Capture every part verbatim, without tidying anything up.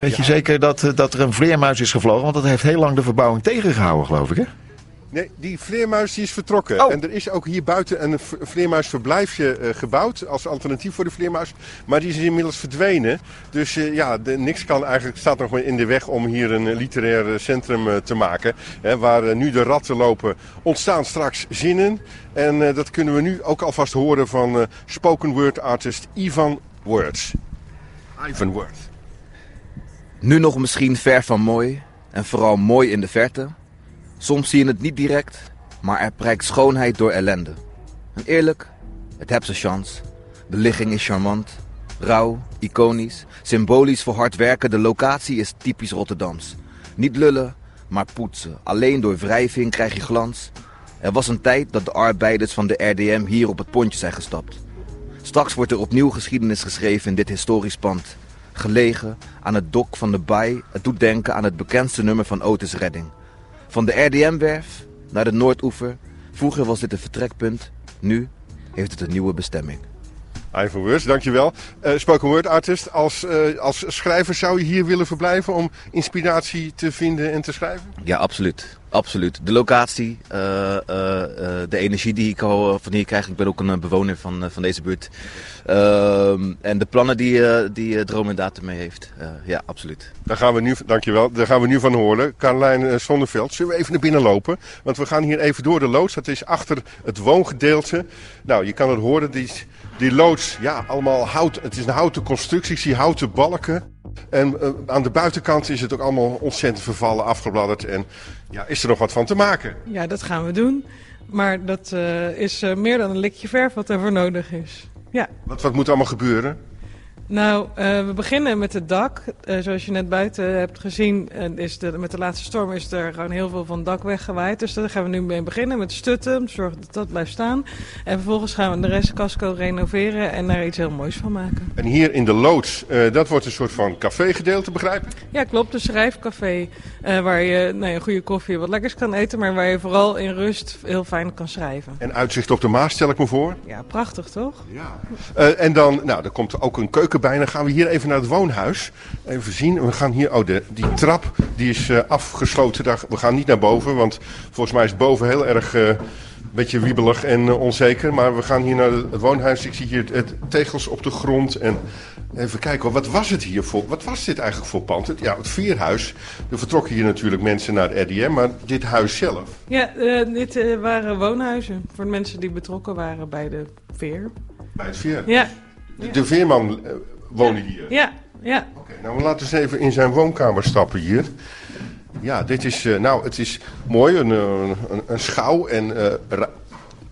Weet je ja. zeker dat, dat er een vleermuis is gevlogen? Want dat heeft heel lang de verbouwing tegengehouden, geloof ik, hè? Nee, die vleermuis die is vertrokken. Oh. En er is ook hier buiten een vleermuisverblijfje uh, gebouwd als alternatief voor de vleermuis. Maar die is inmiddels verdwenen. Dus uh, ja, de, niks kan eigenlijk, staat nog maar in de weg om hier een literair centrum uh, te maken. Hè, waar uh, nu de ratten lopen, ontstaan straks zinnen. En uh, dat kunnen we nu ook alvast horen van uh, spoken word artist Ivan Words. Ivan Words. Nu nog misschien ver van mooi. En vooral mooi in de verte. Soms zie je het niet direct, maar er prijkt schoonheid door ellende. En eerlijk, het heeft zijn chance. De ligging is charmant, rauw, iconisch, symbolisch voor hard werken. De locatie is typisch Rotterdams. Niet lullen, maar poetsen. Alleen door wrijving krijg je glans. Er was een tijd dat de arbeiders van de R D M hier op het pontje zijn gestapt. Straks wordt er opnieuw geschiedenis geschreven in dit historisch pand. Gelegen aan het dok van de baai, het doet denken aan het bekendste nummer van Otis Redding. Van de R D M-werf naar de Noordoever. Vroeger was dit een vertrekpunt. Nu heeft het een nieuwe bestemming. Ivan Words, dankjewel. Uh, spoken word artist, als, uh, als schrijver zou je hier willen verblijven om inspiratie te vinden en te schrijven? Ja, absoluut. Absoluut. De locatie, uh, uh, uh, de energie die ik al van hier krijg. Ik ben ook een bewoner van, uh, van deze buurt. Uh, en de plannen die, uh, die uh, Droom en Daad mee heeft. Uh, ja, absoluut. Daar gaan we nu, dankjewel. Daar gaan we nu van horen. Carlijn Sonneveld, zullen we even naar binnen lopen? Want we gaan hier even door de loods. Dat is achter het woongedeelte. Nou, je kan het horen. Die, die loods, ja, allemaal hout. Het is een houten constructie. Ik zie houten balken. En uh, aan de buitenkant is het ook allemaal ontzettend vervallen, afgebladderd. En ja, is er nog wat van te maken? Ja, dat gaan we doen. Maar dat uh, is uh, meer dan een likje verf wat er voor nodig is. Ja. Wat, wat moet allemaal gebeuren? Nou, uh, we beginnen met het dak. Uh, zoals je net buiten hebt gezien, uh, is de, met de laatste storm is er gewoon heel veel van het dak weggewaaid. Dus daar gaan we nu mee beginnen met stutten, zorgen dat dat blijft staan. En vervolgens gaan we de rest casco renoveren en daar iets heel moois van maken. En hier in de loods, uh, dat wordt een soort van cafégedeelte, begrijp ik? Ja, klopt. Een schrijfcafé uh, waar je nou, een goede koffie wat lekkers kan eten, maar waar je vooral in rust heel fijn kan schrijven. En uitzicht op de Maas, stel ik me voor? Ja, prachtig toch? Ja. Uh, en dan, nou, er komt ook een keuken. Bijna gaan we hier even naar het woonhuis. Even zien. We gaan hier... Oh, de, die trap die is uh, afgesloten. Daar, we gaan niet naar boven, want volgens mij is boven heel erg... Uh, een beetje wiebelig en uh, onzeker. Maar we gaan hier naar het woonhuis. Ik zie hier het, het, tegels op de grond. En even kijken, wat was het hier voor... Wat was dit eigenlijk voor pand? Het, ja, het Veerhuis. Er vertrokken hier natuurlijk mensen naar het R D M. Maar dit huis zelf? Ja, uh, dit uh, waren woonhuizen. Voor mensen die betrokken waren bij de veer. Bij het veer? Ja. De, de veerman uh, woonde ja, hier? Ja, ja. Oké, okay, nou we laten eens even in zijn woonkamer stappen hier. Ja, dit is, uh, nou het is mooi, een, een, een schouw en uh,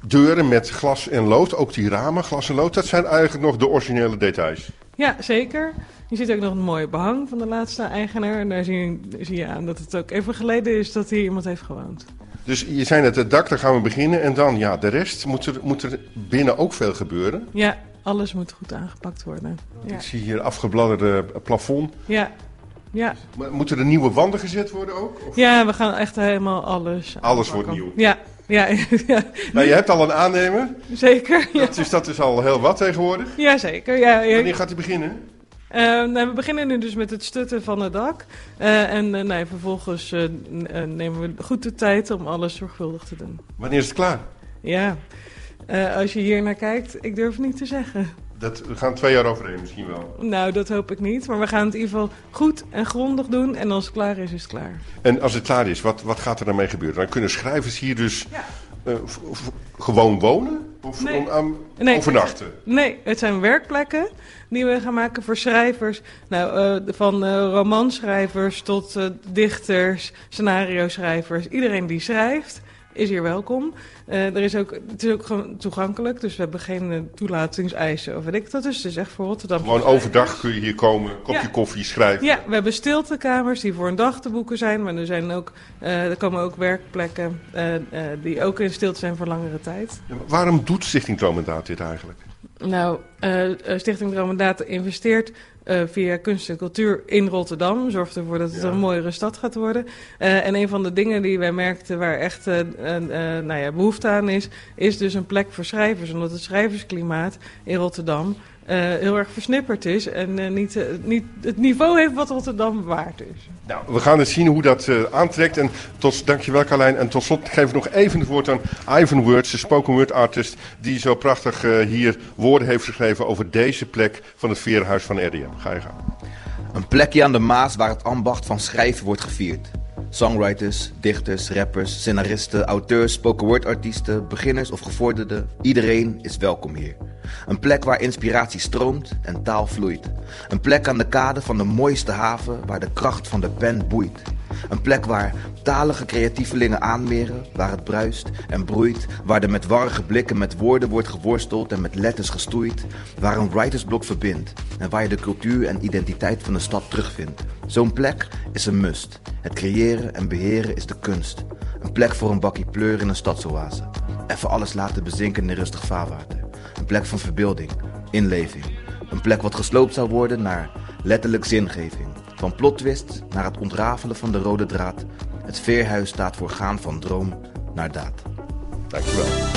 deuren met glas en lood. Ook die ramen, glas en lood, dat zijn eigenlijk nog de originele details. Ja, zeker. Je ziet ook nog een mooie behang van de laatste eigenaar. En daar zie je, zie je aan dat het ook even geleden is dat hier iemand heeft gewoond. Dus je zei net, het dak, daar gaan we beginnen. En dan, ja, de rest, moet er, moet er binnen ook veel gebeuren? Ja. Alles moet goed aangepakt worden. Ja. Ik zie hier afgebladderde plafond. Ja. Ja. Maar moeten er nieuwe wanden gezet worden ook? Of? Ja, we gaan echt helemaal alles aanpakken. Alles wordt nieuw. Ja. Ja, ja. Nou, je hebt al een aannemer. Zeker. Ja. Dat is, dat is al heel wat tegenwoordig. Jazeker. Ja, ja. Wanneer gaat hij beginnen? Uh, nou, we beginnen nu dus met het stutten van het dak. Uh, en uh, nee, vervolgens uh, nemen we goed de tijd om alles zorgvuldig te doen. Wanneer is het klaar? Ja. Uh, als je hier naar kijkt, ik durf niet te zeggen. Dat, we gaan twee jaar overheen misschien wel. Nou, dat hoop ik niet. Maar we gaan het in ieder geval goed en grondig doen. En als het klaar is, is het klaar. En als het klaar is, wat, wat gaat er dan mee gebeuren? Dan kunnen schrijvers hier dus ja. uh, gewoon wonen? Of nee. On, um, nee, overnachten? Het, nee, het zijn werkplekken die we gaan maken voor schrijvers. Nou, uh, van uh, romanschrijvers tot uh, dichters, scenario-schrijvers. Iedereen die schrijft is hier welkom. Uh, er is ook, het is ook gewoon toegankelijk, dus we hebben geen uh, toelatingseisen of weet ik dat. Dus het is echt voor Rotterdam. Gewoon overdag kun je hier komen, kopje ja. koffie, schrijven. Ja, we hebben stiltekamers die voor een dag te boeken zijn, maar er, zijn ook, uh, er komen ook werkplekken uh, uh, die ook in stilte zijn voor langere tijd. Ja, waarom doet Stichting Dramendata dit eigenlijk? Nou, uh, Stichting Dramendata investeert uh, via kunst en cultuur in Rotterdam. Zorgt ervoor dat het ja. een mooiere stad gaat worden. Uh, en een van de dingen die wij merkten waar echt uh, uh, uh, nou ja, behoefte aan is, is dus een plek voor schrijvers. Omdat het schrijversklimaat in Rotterdam Uh, heel erg versnipperd is en uh, niet, uh, niet het niveau heeft wat Rotterdam waard is. Nou, we gaan eens zien hoe dat uh, aantrekt. En tot, dankjewel Carlijn. En tot slot geef ik nog even het woord aan Ivan Words, de spoken word artist, die zo prachtig uh, hier woorden heeft geschreven over deze plek van het Veerhuis van R D M. Ga je gang. Een plekje aan de Maas waar het ambacht van schrijven wordt gevierd. Songwriters, dichters, rappers, scenaristen, auteurs, spoken word artiesten, beginners of gevorderden. Iedereen is welkom hier. Een plek waar inspiratie stroomt en taal vloeit. Een plek aan de kade van de mooiste haven waar de kracht van de pen boeit. Een plek waar talige creatievelingen aanmeren, waar het bruist en broeit. Waar er met warrige blikken met woorden wordt geworsteld en met letters gestoeid. Waar een writersblok verbindt en waar je de cultuur en identiteit van de stad terugvindt. Zo'n plek is een must. Het creëren en beheren is de kunst. Een plek voor een bakkie pleur in een stadsoase. En voor alles laten bezinken in rustig vaarwater. Een plek van verbeelding, inleving. Een plek wat gesloopt zou worden naar letterlijk zingeving. Van plotwist naar het ontrafelen van de rode draad. Het Veerhuis staat voor gaan van droom naar daad. Dankjewel.